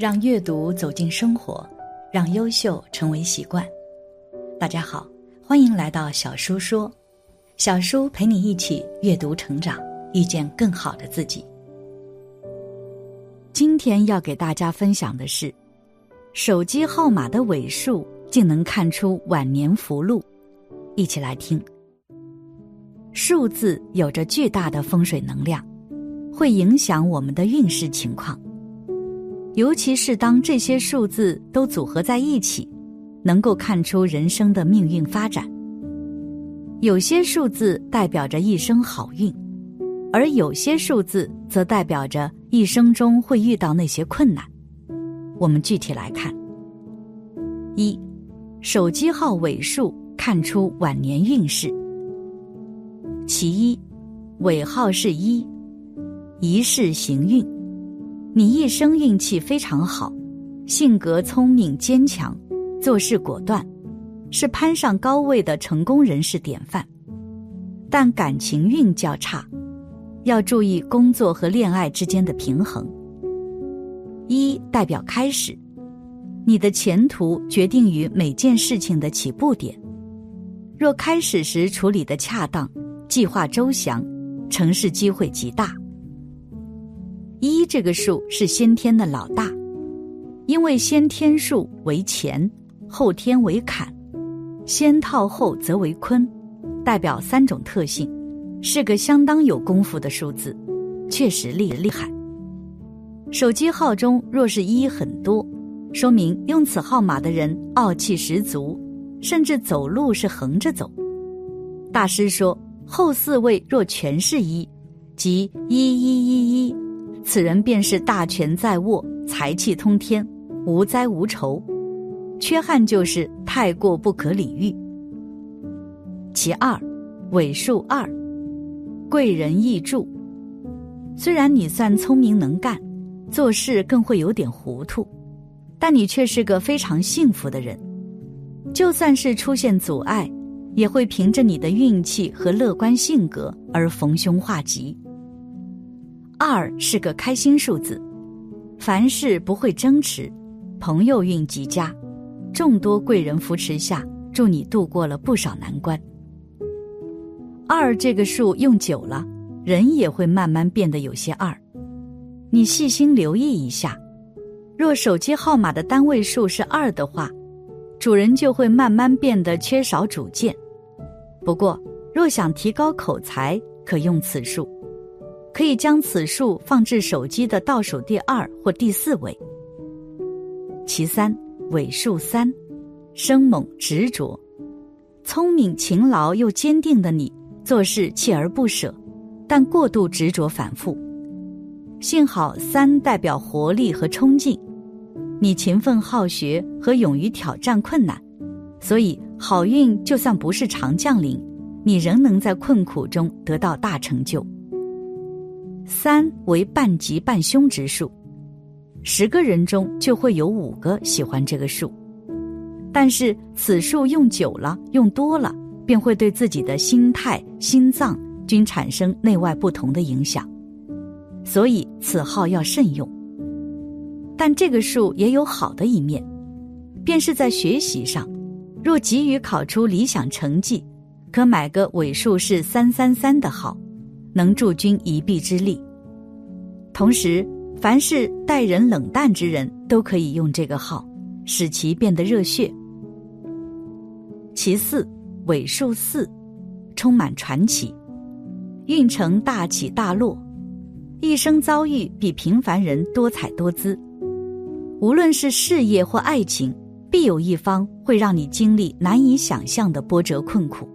让阅读走进生活，让优秀成为习惯。大家好，欢迎来到小叔说，小叔陪你一起阅读成长，遇见更好的自己。今天要给大家分享的是，手机号码的尾数竟能看出晚年福禄，一起来听。数字有着巨大的风水能量，会影响我们的运势情况。尤其是当这些数字都组合在一起，能够看出人生的命运发展。有些数字代表着一生好运，而有些数字则代表着一生中会遇到那些困难。我们具体来看：一、手机号尾数看出晚年运势。其一，尾号是一，一世行运。你一生运气非常好，性格聪明坚强，做事果断，是攀上高位的成功人士典范。但感情运较差，要注意工作和恋爱之间的平衡。一代表开始，你的前途决定于每件事情的起步点。若开始时处理得恰当，计划周详，成事机会极大。一这个数是先天的老大，因为先天数为乾，后天为坎，先套后则为坤，代表三种特性，是个相当有功夫的数字，确实厉害。手机号中若是一很多，说明用此号码的人傲气十足，甚至走路是横着走。大师说，后四位若全是一，即1111，此人便是大权在握，财气通天，无灾无愁。缺憾就是太过不可理喻。其二，尾数二，贵人易助。虽然你算聪明能干，做事更会有点糊涂，但你却是个非常幸福的人。就算是出现阻碍，也会凭着你的运气和乐观性格而逢凶化吉。二是个开心数字，凡事不会争持，朋友运极佳，众多贵人扶持下，助你度过了不少难关。二这个数用久了，人也会慢慢变得有些二。你细心留意一下，若手机号码的单位数是二的话，主人就会慢慢变得缺少主见。不过，若想提高口才，可用此数。可以将此数放置手机的倒数第二或第四位。其三，尾数三，生猛执着。聪明勤劳又坚定的你，做事锲而不舍，但过度执着反复。幸好三代表活力和冲劲，你勤奋好学和勇于挑战困难，所以好运就算不是常降临，你仍能在困苦中得到大成就。三为半吉半凶之数，10个人中就会有5个喜欢这个数。但是此数用久了，用多了，便会对自己的心态、心脏均产生内外不同的影响，所以此号要慎用。但这个数也有好的一面，便是在学习上，若急于考出理想成绩，可买个尾数是333的号，能助君一臂之力。同时，凡是待人冷淡之人都可以用这个号，使其变得热血。其四，尾数四，充满传奇。运程大起大落，一生遭遇比平凡人多彩多姿。无论是事业或爱情，必有一方会让你经历难以想象的波折困苦。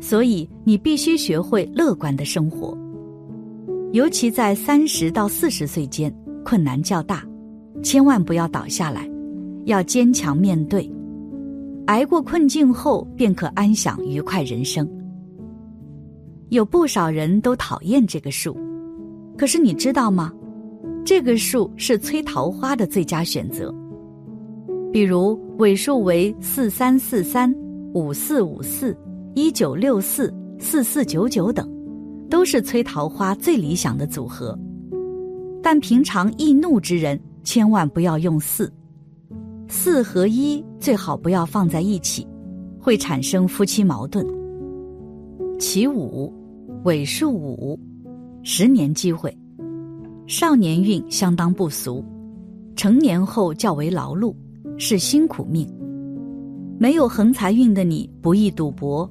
所以你必须学会乐观的生活，尤其在30到40岁间，困难较大，千万不要倒下来，要坚强面对，挨过困境后便可安享愉快人生。有不少人都讨厌这个数，可是你知道吗？这个数是催桃花的最佳选择。比如尾数为4343、5454、1964、4499等，都是催桃花最理想的组合。但平常易怒之人千万不要用四。四和一最好不要放在一起，会产生夫妻矛盾。其五，尾数五，10年机会。少年运相当不俗，成年后较为劳碌，是辛苦命。没有横财运的你不易赌博，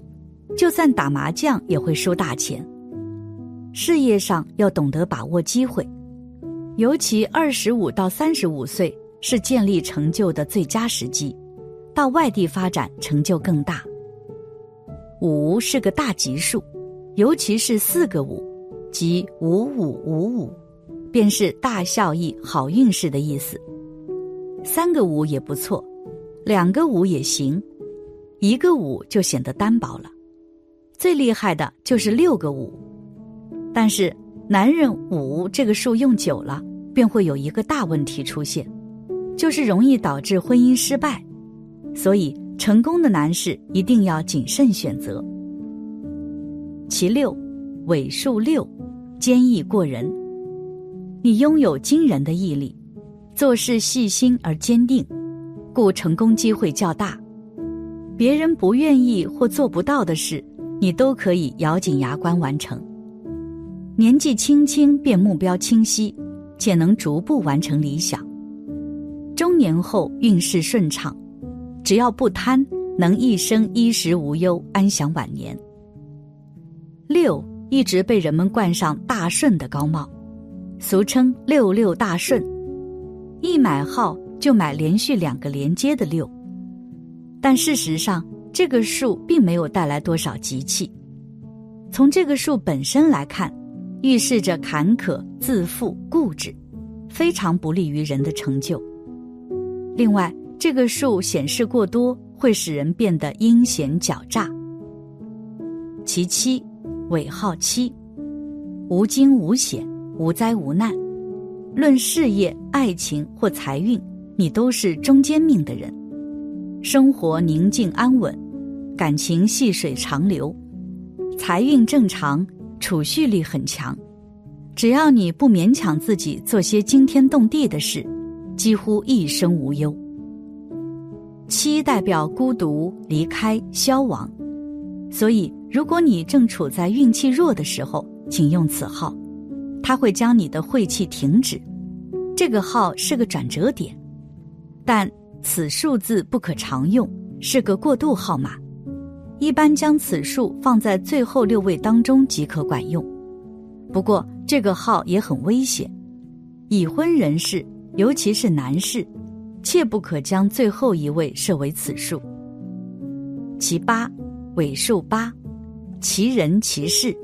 就算打麻将也会输大钱。事业上要懂得把握机会，尤其25到35岁是建立成就的最佳时机，到外地发展成就更大。五是个大吉数，尤其是4个5，即5555，便是大效益好运势的意思。3个5也不错，2个5也行，1个5就显得单薄了。最厉害的就是6个5，但是男人5这个数用久了，便会有一个大问题出现，就是容易导致婚姻失败。所以成功的男士一定要谨慎选择。其六，尾数6，坚毅过人。你拥有惊人的毅力，做事细心而坚定，故成功机会较大。别人不愿意或做不到的事，你都可以咬紧牙关完成。年纪轻轻便目标清晰，且能逐步完成理想。中年后运势顺畅，只要不贪，能一生衣食无忧，安享晚年。六一直被人们冠上大顺的高帽，俗称66大顺，一买号就买连续2个连接的6，但事实上这个数并没有带来多少吉气。从这个数本身来看，预示着坎坷、自负、固执，非常不利于人的成就。另外，这个数显示过多会使人变得阴险狡诈。其七，尾号7，无惊无险，无灾无难。论事业、爱情或财运，你都是中间命的人。生活宁静安稳，感情细水长流，财运正常，储蓄力很强。只要你不勉强自己做些惊天动地的事，几乎一生无忧。7代表孤独、离开、消亡，所以如果你正处在运气弱的时候，请用此号，它会将你的晦气停止。这个号是个转折点，但此数字不可常用，是个过渡号码，一般将此数放在最后6位当中即可管用。不过这个号也很危险，已婚人士尤其是男士，切不可将最后1位设为此数。其8，尾数8，其人其事。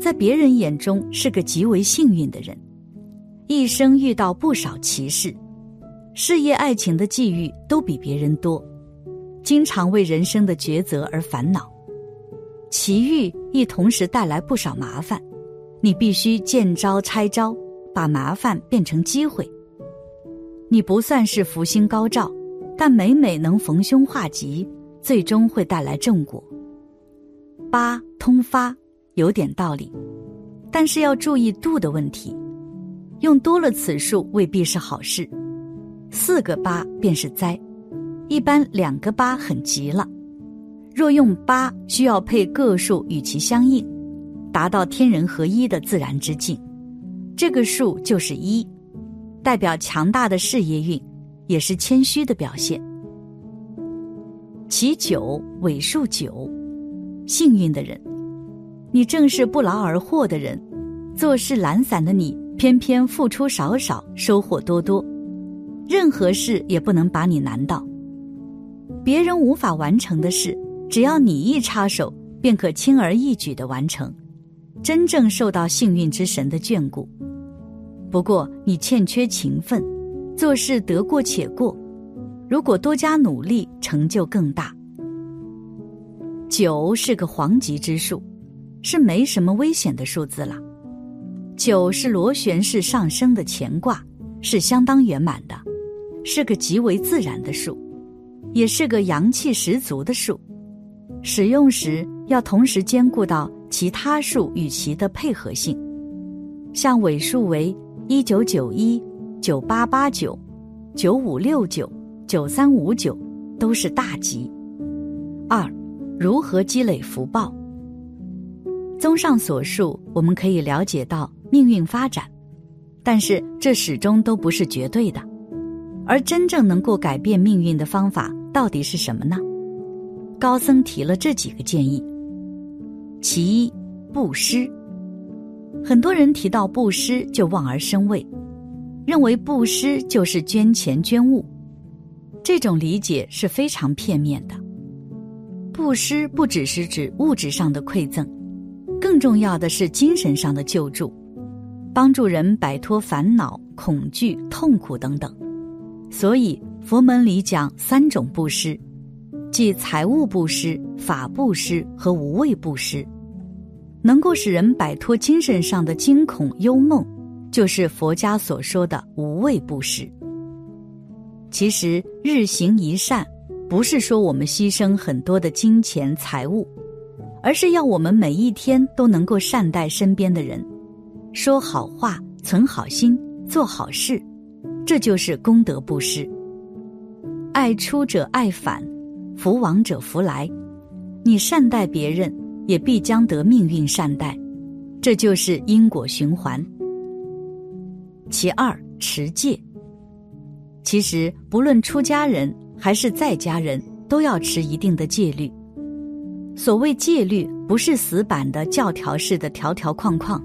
在别人眼中是个极为幸运的人，一生遇到不少奇事，事业爱情的际遇都比别人多，经常为人生的抉择而烦恼。奇遇亦同时带来不少麻烦，你必须见招拆招，把麻烦变成机会。你不算是福星高照，但每每能逢凶化吉，最终会带来正果。8通发有点道理，但是要注意度的问题，用多了此数未必是好事。4个8便是灾，一般2个8很急了。若用8，需要配个数与其相应，达到天人合一的自然之境。这个数就是1，代表强大的事业运，也是谦虚的表现。其9，尾数9，幸运的人。你正是不劳而获的人，做事懒散的你偏偏付出少少，收获多多。任何事也不能把你难倒，别人无法完成的事，只要你一插手，便可轻而易举地完成，真正受到幸运之神的眷顾。不过你欠缺勤奋，做事得过且过，如果多加努力，成就更大。9是个黄吉之数，是没什么危险的数字了。9是螺旋式上升的乾卦，是相当圆满的，是个极为自然的数，也是个阳气十足的数。使用时要同时兼顾到其他数与其的配合性，像尾数为1991、9889、9569、9359都是大吉。2. 如何积累福报？综上所述，我们可以了解到命运发展，但是这始终都不是绝对的。而真正能够改变命运的方法到底是什么呢？高僧提了这几个建议。其一，布施。很多人提到布施就望而生畏，认为布施就是捐钱捐物，这种理解是非常片面的。布施不只是指物质上的馈赠，更重要的是精神上的救助，帮助人摆脱烦恼、恐惧、痛苦等等。所以佛门里讲三种布施，即财物布施、法布施和无畏布施。能够使人摆脱精神上的惊恐忧梦，就是佛家所说的无畏布施。其实日行一善，不是说我们牺牲很多的金钱财物，而是要我们每一天都能够善待身边的人，说好话，存好心，做好事，这就是功德布施。爱出者爱返，福往者福来。你善待别人，也必将得命运善待，这就是因果循环。其二，持戒。其实不论出家人还是在家人，都要持一定的戒律。所谓戒律，不是死板的教条式的条条框框，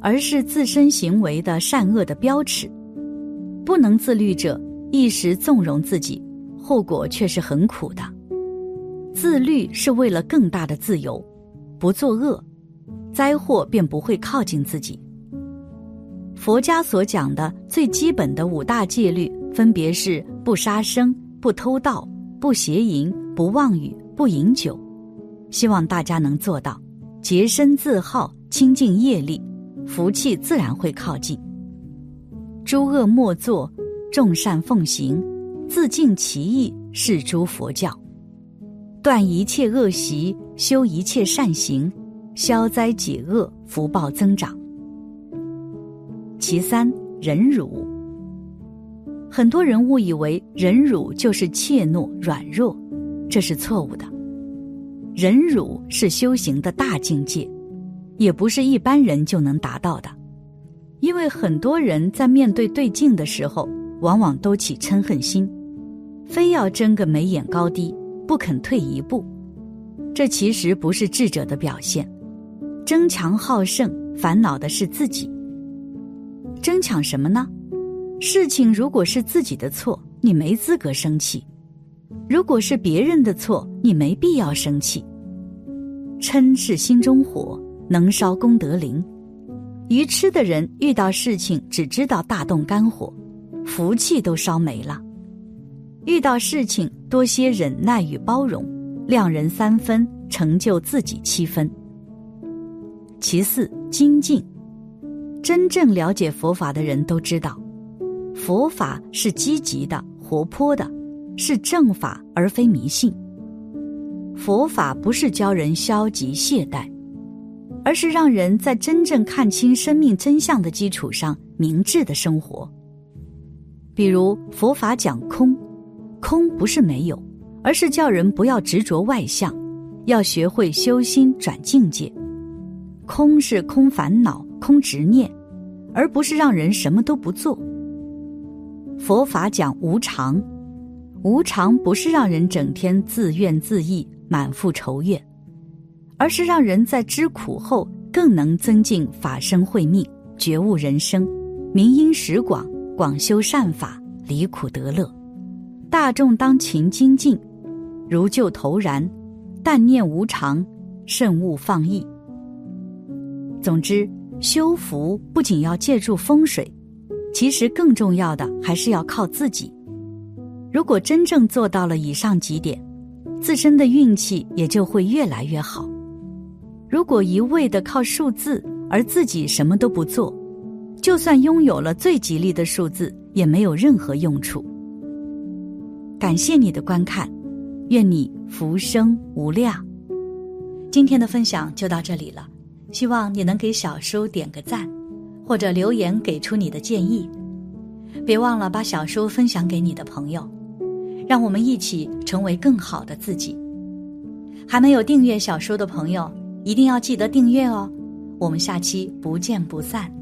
而是自身行为的善恶的标尺。不能自律者，一时纵容自己，后果却是很苦的。自律是为了更大的自由，不作恶，灾祸便不会靠近自己。佛家所讲的最基本的五大戒律，分别是不杀生、不偷盗、不邪淫、不妄语、不饮酒。希望大家能做到，洁身自好，清净业力，福气自然会靠近。诸恶莫作，众善奉行，自净其意，是诸佛教。断一切恶习，修一切善行，消灾解厄，福报增长。其三，忍辱。很多人误以为忍辱就是怯懦软弱，这是错误的。忍辱是修行的大境界，也不是一般人就能达到的。因为很多人在面对对境的时候，往往都起嗔恨心，非要争个眉眼高低，不肯退一步，这其实不是智者的表现。争强好胜，烦恼的是自己。争抢什么呢？事情如果是自己的错，你没资格生气；如果是别人的错，你没必要生气。嗔是心中火，能烧功德林。愚痴的人遇到事情只知道大动肝火，福气都烧没了。遇到事情多些忍耐与包容，谅人3分，成就自己7分。其四，精进。真正了解佛法的人都知道，佛法是积极的、活泼的，是正法而非迷信。佛法不是教人消极懈怠，而是让人在真正看清生命真相的基础上明智的生活。比如佛法讲空，空不是没有，而是叫人不要执着外相，要学会修心转境界。空是空烦恼、空执念，而不是让人什么都不做。佛法讲无常，无常不是让人整天自怨自艾、满腹仇怨，而是让人在知苦后更能增进法身慧命，觉悟人生，明因识广，广修善法，离苦得乐。大众当勤精进，如救头然，但念无常，慎勿放逸。总之，修福不仅要借助风水，其实更重要的还是要靠自己。如果真正做到了以上几点，自身的运气也就会越来越好。如果一味地靠数字，而自己什么都不做，就算拥有了最吉利的数字，也没有任何用处。感谢你的观看，愿你福生无量。今天的分享就到这里了，希望你能给小叔点个赞，或者留言给出你的建议。别忘了把小书分享给你的朋友，让我们一起成为更好的自己。还没有订阅小书的朋友，一定要记得订阅哦。我们下期不见不散。